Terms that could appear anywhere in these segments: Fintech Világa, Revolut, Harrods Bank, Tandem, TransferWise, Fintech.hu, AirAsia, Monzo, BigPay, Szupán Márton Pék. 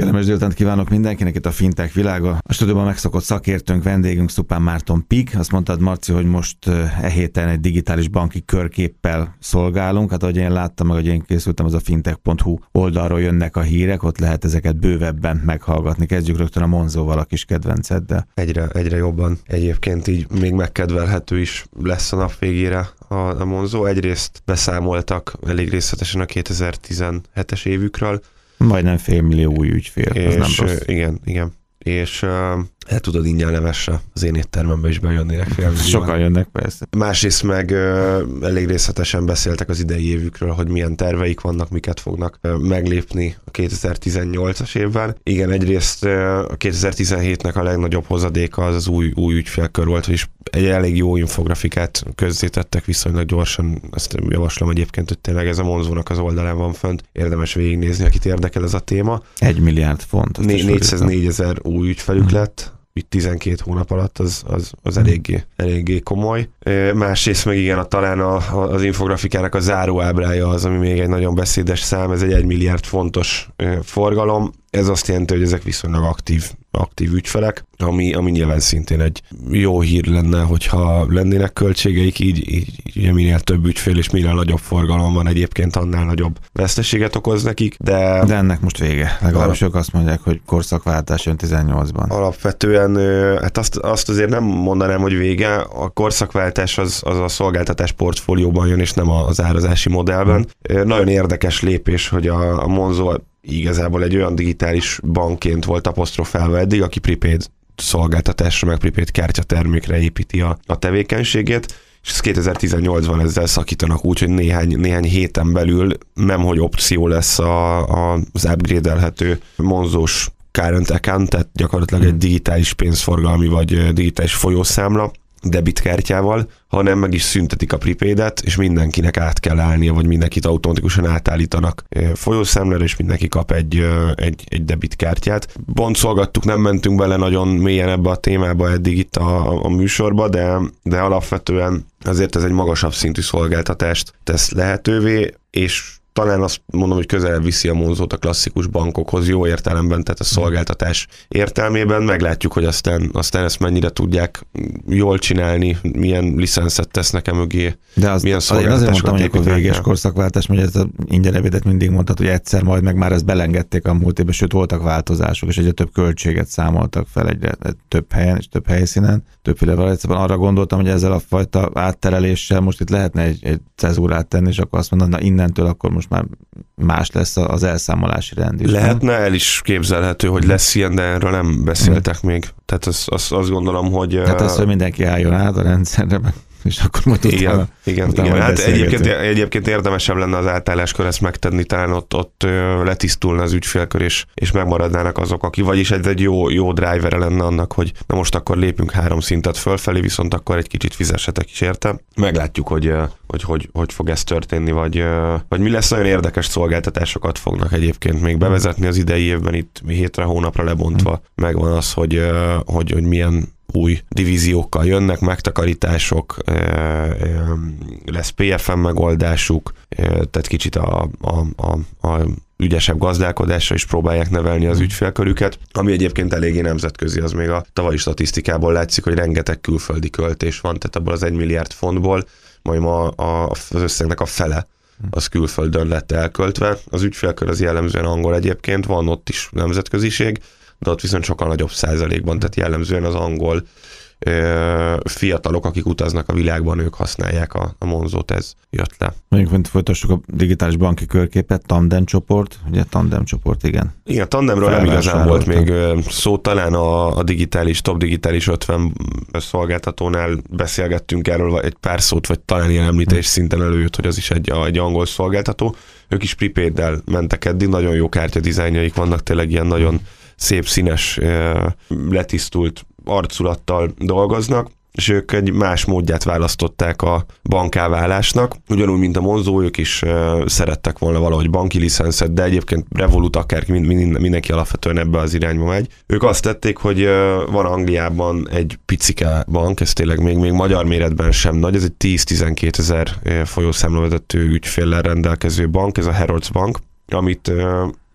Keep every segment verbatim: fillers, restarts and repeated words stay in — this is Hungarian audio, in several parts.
Kellemes délutánt kívánok mindenkinek itt a Fintech Világa. A stúdióban megszokott szakértőnk, vendégünk Szupán Márton Pék. Azt mondtad, Marci, hogy most e héten egy digitális banki körképpel szolgálunk. Hát ahogy én láttam, meg ahogy én készültem, az a fintech pont hu oldalról jönnek a hírek, ott lehet ezeket bővebben meghallgatni. Kezdjük rögtön a Monzóval, a kis kedvenceddel. Egyre, egyre jobban. Egyébként így még megkedvelhető is lesz a nap végére a, a Monzo. Egyrészt beszámoltak elég részletesen a kétezer-tizenhetes évükről, majdnem félmillió új ügyfél, és, ez nem rossz. Igen, igen. És uh, el tudod ingyen levesre, az én éttermembe is bejönnének félmillióan. Sokan jönnek, persze. Másrészt meg uh, elég részletesen beszéltek az idei évükről, hogy milyen terveik vannak, miket fognak uh, meglépni a kétezer-tizennyolcas évben. Igen, egyrészt uh, a kétezer-tizenhétnek a legnagyobb hozadéka az az új, új ügyfélkör volt, és egy elég jó infografikát közzétettek viszonylag gyorsan, ezt javaslom egyébként, hogy tényleg ez a Monzónak az oldalán van fönt, érdemes végignézni, akit érdekel ez a téma. Egy milliárd font. Né- négyszáznégyezer új ügyfelük hmm. lett, így tizenkét hónap alatt, az, az, az eléggé, eléggé komoly. Másrészt meg igen, a, talán a, a, az infografikának a záró ábrája az, ami még egy nagyon beszédes szám, ez egy egymilliárd fontos forgalom. Ez azt jelenti, hogy ezek viszonylag aktív, aktív ügyfelek, ami, ami nyilván szintén egy jó hír lenne, hogyha lennének költségeik, így, így, így minél több ügyfél és minél nagyobb forgalom van egyébként, annál nagyobb veszteséget okoz nekik, de... De ennek most vége. Legalábbis ők azt mondják, hogy korszakváltás jön tizennyolcban. Alapvetően, hát azt, azt azért nem mondanám, hogy vége. A korszakváltás az, az a szolgáltatás portfólióban jön, és nem az árazási modellben. Hmm. Nagyon érdekes lépés, hogy a, a Monzo igazából egy olyan digitális bankként volt apostrofálva eddig, aki prepaid szolgáltatásra, meg prepaid kártyatermékre építi a, a tevékenységét, és kétezer-tizennyolcban ezzel szakítanak úgy, hogy néhány, néhány héten belül nemhogy opció lesz a, a, az upgrade-elhető Monzós current account, tehát gyakorlatilag egy digitális pénzforgalmi vagy digitális folyószámla, debitkártyával, hanem meg is szüntetik a prepaidet, és mindenkinek át kell állnia, vagy mindenkit automatikusan átállítanak folyószámlára, és mindenki kap egy, egy, egy debitkártyát. Boncolgattuk, nem mentünk bele nagyon mélyen ebbe a témába eddig itt a, a műsorba, de, de alapvetően azért ez egy magasabb szintű szolgáltatást tesz lehetővé, és talán azt mondom, hogy közelebb viszi a Monzót a klasszikus bankokhoz jó értelemben, tehát a szolgáltatás értelmében. Meglátjuk, hogy aztán, aztán ezt mennyire tudják jól csinálni, milyen licenszet tesznek e mögé, de az, milyen szolgáltatásokat építenek. Azért mondtam, hogy a véges korszakváltás, mert ez a ingyen ebédet mindig mondtad, hogy egyszer majd meg már ezt belengedték a múlt évben, sőt voltak változások, és egyre több költséget számoltak fel egyre több helyen és több helyszínen, többféle valójában. Arra gondoltam, hogy ezzel a fajta áttereléssel most itt lehetne egy, egy cezúrát tenni, és akkor azt mondani, na innentől akkor most már más lesz az elszámolási rendű. Lehetne, el is képzelhető, hogy lesz ilyen, de erről nem beszéltek még. Tehát azt az, az gondolom, hogy... Tehát az, hogy mindenki álljon át a rendszerre, és akkor majd utána, igen, igen, utána igen. Hát egyébként, egyébként érdemesebb lenne az átálláskor ezt megtenni, talán ott, ott letisztulna az ügyfélkör, és, és megmaradnának azok, aki, vagyis ez egy jó, jó drivere lenne annak, hogy na most akkor lépünk három szintet fölfelé, viszont akkor egy kicsit fizessetek is érte. Meglátjuk, hogy hogy, hogy, hogy fog ez történni, vagy, vagy mi lesz. Nagyon érdekes szolgáltatásokat fognak egyébként még bevezetni az idei évben, itt hétre hónapra lebontva megvan az, hogy, hogy, hogy milyen új divíziókkal jönnek, megtakarítások, lesz pé ef em megoldásuk, tehát kicsit a, a, a, a ügyesebb gazdálkodásra is próbálják nevelni az ügyfélkörüket, ami egyébként eléggé nemzetközi, az még a tavalyi statisztikából látszik, hogy rengeteg külföldi költés van, tehát abból az egymilliárd fontból majd ma az összegnek a fele az külföldön lett elköltve. Az ügyfélkör az jellemzően angol egyébként, van ott is nemzetköziség, de ott viszont sokkal nagyobb százalékban, tehát jellemzően az angol ö, fiatalok, akik utaznak a világban, ők használják a, a Monzót, ez jött le. Mondjuk, mint folytassuk a digitális banki körképet, Tandem csoport, ugye Tandem csoport, igen. Igen, Tandemről nem igazán volt még szó, talán a, a digitális, top digitális ötven szolgáltatónál beszélgettünk erről egy pár szót, vagy talán ilyen említés szinten előjött, hogy az is egy, egy angol szolgáltató. Ők is prepaiddel mentek eddig, nagyon jó kártyadizájnjaik vannak, tényleg ilyen nagyon szép, színes, letisztult arculattal dolgoznak, és ők egy más módját választották a bankáválásnak. Ugyanúgy, mint a Monzo, ők is szerettek volna valahogy banki licenszet, de egyébként Revolut, akár mindenki alapvetően ebbe az irányba megy. Ők azt tették, hogy van Angliában egy picike bank, ez tényleg még, még magyar méretben sem nagy, ez egy tíz-tizenkét ezer folyószámlavezető ügyféllel rendelkező bank, ez a Harrods Bank, amit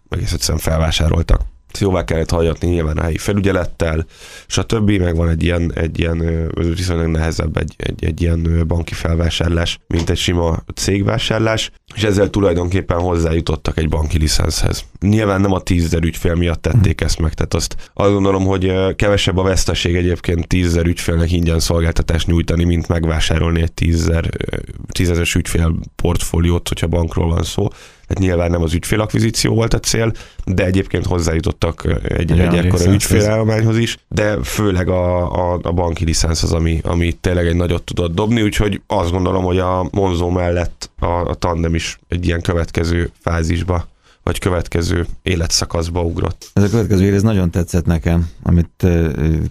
egész egyszerűen felvásároltak. jóvá kellett hallgatni nyilván a helyi felügyelettel, és a többi, meg van egy ilyen, egy ilyen viszonylag nehezebb egy, egy, egy ilyen banki felvásárlás, mint egy sima cégvásárlás, és ezzel tulajdonképpen hozzájutottak egy banki licenszhez. Nyilván nem a tízezer ügyfél miatt tették ezt meg, tehát azt, azt gondolom, hogy kevesebb a veszteség egyébként tízezer ügyfélnek ingyen szolgáltatást nyújtani, mint megvásárolni egy tízezer ügyfél portfóliót, hogyha bankról van szó. Hát nyilván nem az ügyfélakvizíció volt a cél, de egyébként hozzájutottak egy, egy ekkora ügyfélállományhoz is, de főleg a, a, a banki licensz az, ami, ami tényleg egy nagyot tudott dobni, úgyhogy azt gondolom, hogy a Monzo mellett a, a Tandem is egy ilyen következő fázisba, vagy következő életszakaszba ugrott. Ez a következő év, ez nagyon tetszett nekem, amit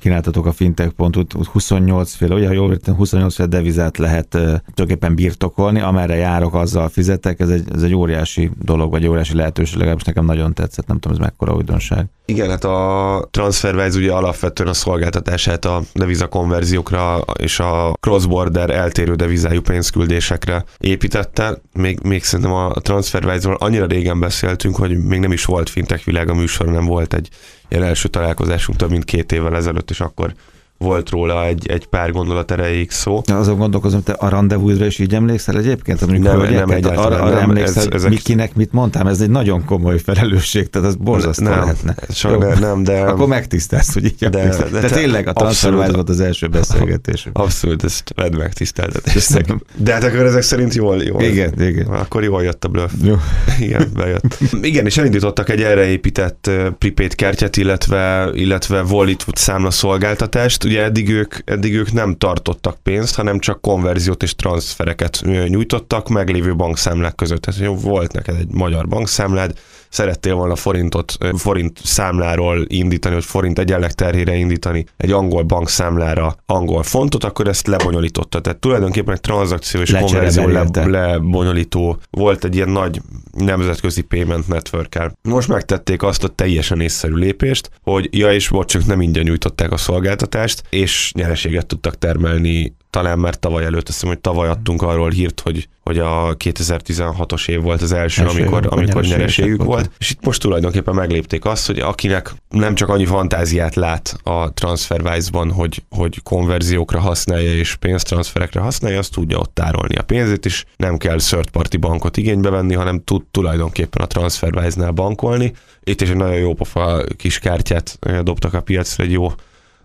kínáltatok a fintech pont hu, huszonnyolc féle, ugye, ha jól értem, huszonnyolc féle devizát lehet tulajdonképpen birtokolni, amerre járok, azzal fizetek, ez egy, ez egy óriási dolog, vagy óriási lehetőség, legalábbis nekem nagyon tetszett, nem tudom, ez mekkora újdonság. Igen, hát a TransferWise ugye alapvetően a szolgáltatását a devizakonverziókra és a cross-border eltérő devizájú pénzküldésekre építette. Még, még szerintem a TransferWise-ról annyira régen beszéltünk, hogy még nem is volt Fintech Világa műsor, nem volt egy ilyen első találkozásunk több mint két évvel ezelőtt, és akkor volt róla egy, egy pár gondolat erejéig szó. Azon gondolkozom, te a rendezvúzra is így emlékszel egyébként? Amikor nem, nem egyáltalán. Arra emlékszel, ez, mikinek mit mondtam? Ez egy nagyon komoly felelősség, tehát az borzasztó nem, lehetne. Sajnál, nem, de... Akkor megtisztelsz, hogy így emlékszel. De, de, de, de tényleg a TransferWise volt az első beszélgetés. Abszolút, ezt vedd megtiszteltetést. De hát akkor ezek szerint jól, jól. Igen, igen. Akkor jól jött a blöff. Jó. Igen, bejött. Igen, és elindítottak egy erre épített prepaid kártyát, illetve, illetve wallet számlaszolgáltatást. Ugye eddig ők, eddig ők nem tartottak pénzt, hanem csak konverziót és transzfereket nyújtottak meglévő bankszámlák között. Tehát volt neked egy magyar bankszámlád, szerettél volna forintot, forint számláról indítani, vagy forint egyenleg terhére indítani egy angol bankszámlára angol fontot, akkor ezt lebonyolította. Tehát tulajdonképpen egy tranzakció és konverzió le- lebonyolító volt egy ilyen nagy nemzetközi payment network-el. Most megtették azt a teljesen észszerű lépést, hogy ja és bocs, csak nem ingyen nyújtották a szolgáltatást, és nyereséget tudtak termelni. Talán már tavaly előtt, azt hiszem, hogy tavaly adtunk arról hírt, hogy, hogy a kétezer-tizenhatos év volt az első, első amikor, amikor nyereségük volt. És itt most tulajdonképpen meglépték azt, hogy akinek nem csak annyi fantáziát lát a TransferWise-ban, hogy, hogy konverziókra használja és pénztranszferekre használja, azt tudja ott tárolni a pénzét is, nem kell third party bankot igénybe venni, hanem tud tulajdonképpen a TransferWise-nál bankolni. Itt is egy nagyon jó pofa kis kártyát dobtak a piacra, egy jó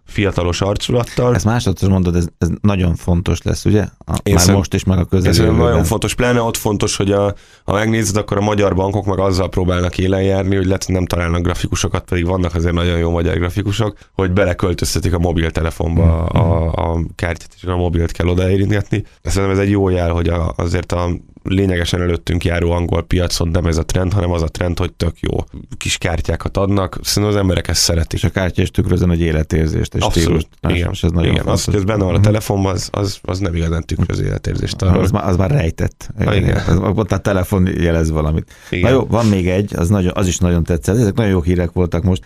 fiatalos arculattal. Ezt másodszor mondod, ez, ez nagyon fontos lesz, ugye? A, már szem, most is, meg a közeljövőben. Ez nagyon fontos, pláne ott fontos, hogy a, ha megnézed, akkor a magyar bankok meg azzal próbálnak élen járni, hogy lehet, hogy nem találnak grafikusokat, pedig vannak azért nagyon jó magyar grafikusok, hogy beleköltöztetik a mobiltelefonba mm. a, a kártyát, és a mobilt kell odaérintgetni. Szerintem ez egy jó jel, hogy a, azért a lényegesen előttünk járó angol piacon nem ez a trend, hanem az a trend, hogy tök jó kis kártyákat adnak. Szerintem az emberek ezt szeretik. És a kártya is tükrözön egy életérzést. Abszolút. Igen, és ez nagyon igen. Az, hogy ez benne van a telefonban, az, az, az nem igazán tükröz életérzést. Az, az már rejtett. Igen, igen. Igen. Az, ott a telefon jelez valamit. Igen. Na jó, van még egy, az, nagyon, az is nagyon tetszett. Ezek nagyon jó hírek voltak most.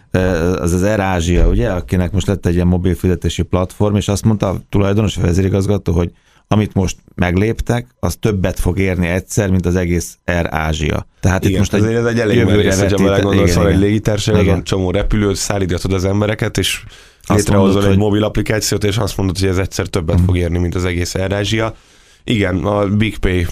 Az az AirAsia, ugye, akinek most lett egy ilyen mobil fizetési platform, és azt mondta a tulajdonos vezérigazgató, hogy amit most megléptek, az többet fog érni egyszer, mint az egész AirAsia. Tehát igen, itt most azért ez egy elég merész, hogyha belegondolsz, van egy légitársaságon, csomó repülőt, szállítgatod az embereket, és létrehozol egy hogy... mobil applikációt, és azt mondod, hogy ez egyszer többet hmm. fog érni, mint az egész AirAsia. Igen, a BigPay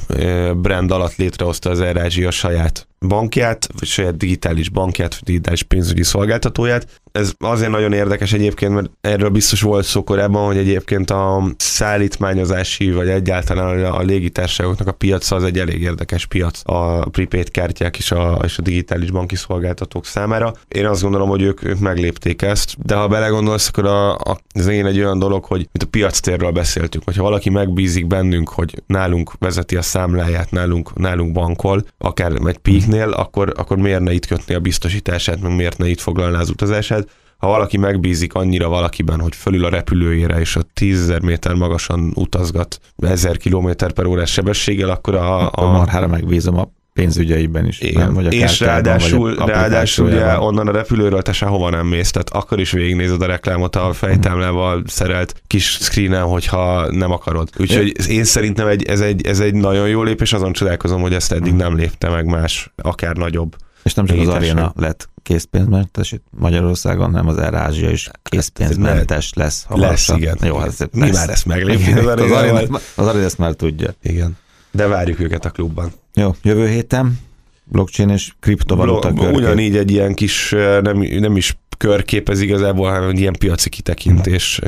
brand alatt létrehozta az AirAsia saját bankját, vagy saját digitális bankját, digitális pénzügyi szolgáltatóját. Ez azért nagyon érdekes egyébként, mert erről biztos volt szó korábban, hogy egyébként a szállítmányozási, vagy egyáltalán a légitársaságoknak a piaca az egy elég érdekes piac a prepaid kártyák és a, és a digitális banki szolgáltatók számára. Én azt gondolom, hogy ők, ők meglépték ezt, de ha belegondolsz, akkor a, a, ez én egy olyan dolog, hogy itt a piactérről beszéltünk, hogyha valaki megbízik bennünk, hogy nálunk vezeti a számláját, nálunk, nálunk bankol, akár egy Peaknél, akkor, akkor miért ne itt kötné a biztosítását, meg miért ne itt foglalná az utazását. Ha valaki megbízik annyira valakiben, hogy fölül a repülőjére, és a tízezer méter magasan utazgat ezer kilométer per órás sebességgel, akkor a... Akkor a... marhára megbízom a pénzügyeiben is. Igen. Nem, és ráadásul, ráadásul ugye onnan a repülőről te sehova nem mész, tehát akkor is végignézed a reklámot a fejtámlával szerelt kis screenen, hogyha nem akarod. Úgyhogy é. én szerintem egy, ez, egy, ez egy nagyon jó lépés, azon csodálkozom, hogy ezt eddig nem lépte meg más, akár nagyobb És nem csak az Arena lett készpénzmentes itt Magyarországon, hanem az AirAsia is készpénzmentes lesz. Ha lesz, lesz, igen. Jó, hát mi lesz. Már ezt meglépjük. Az Arena az ezt már tudja. Igen. De várjuk őket a klubban. Jó, jövő héten blockchain és kriptovaluta körkép. Ugyanígy egy ilyen kis, nem, nem is körképez igazából, hanem egy ilyen piaci kitekintés.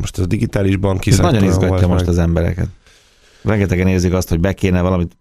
Most ez a digitális banki szektor. Nagyon izgatja most meg az embereket. Rengetegen érzik azt, hogy be kéne valamit,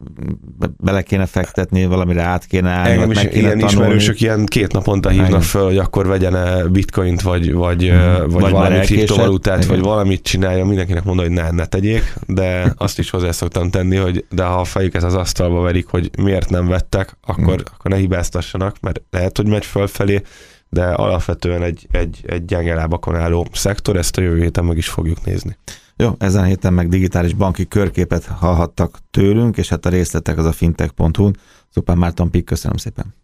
bele kéne fektetni, valamire át kéne állni, meg kéne ilyen tanulni. Ismerősök ilyen két naponta hívnak engem föl, hogy akkor vegyene bitcoint, vagy, vagy, hmm. vagy, vagy valami kriptovalutát, vagy valamit csinálja. Mindenkinek mondom, hogy ne, ne tegyék, de azt is hozzá szoktam tenni, hogy de ha a fejüket az asztalba verik, hogy miért nem vettek, akkor, hmm. akkor ne hibáztassanak, mert lehet, hogy megy fölfelé, de alapvetően egy, egy, egy gyenge lábakon álló szektor, ezt a jövő héten meg is fogjuk nézni. Jó, ezen héten meg digitális banki körképet hallhattak tőlünk, és hát a részletek az a fintech pont hu. Szupán Márton Pék, köszönöm szépen.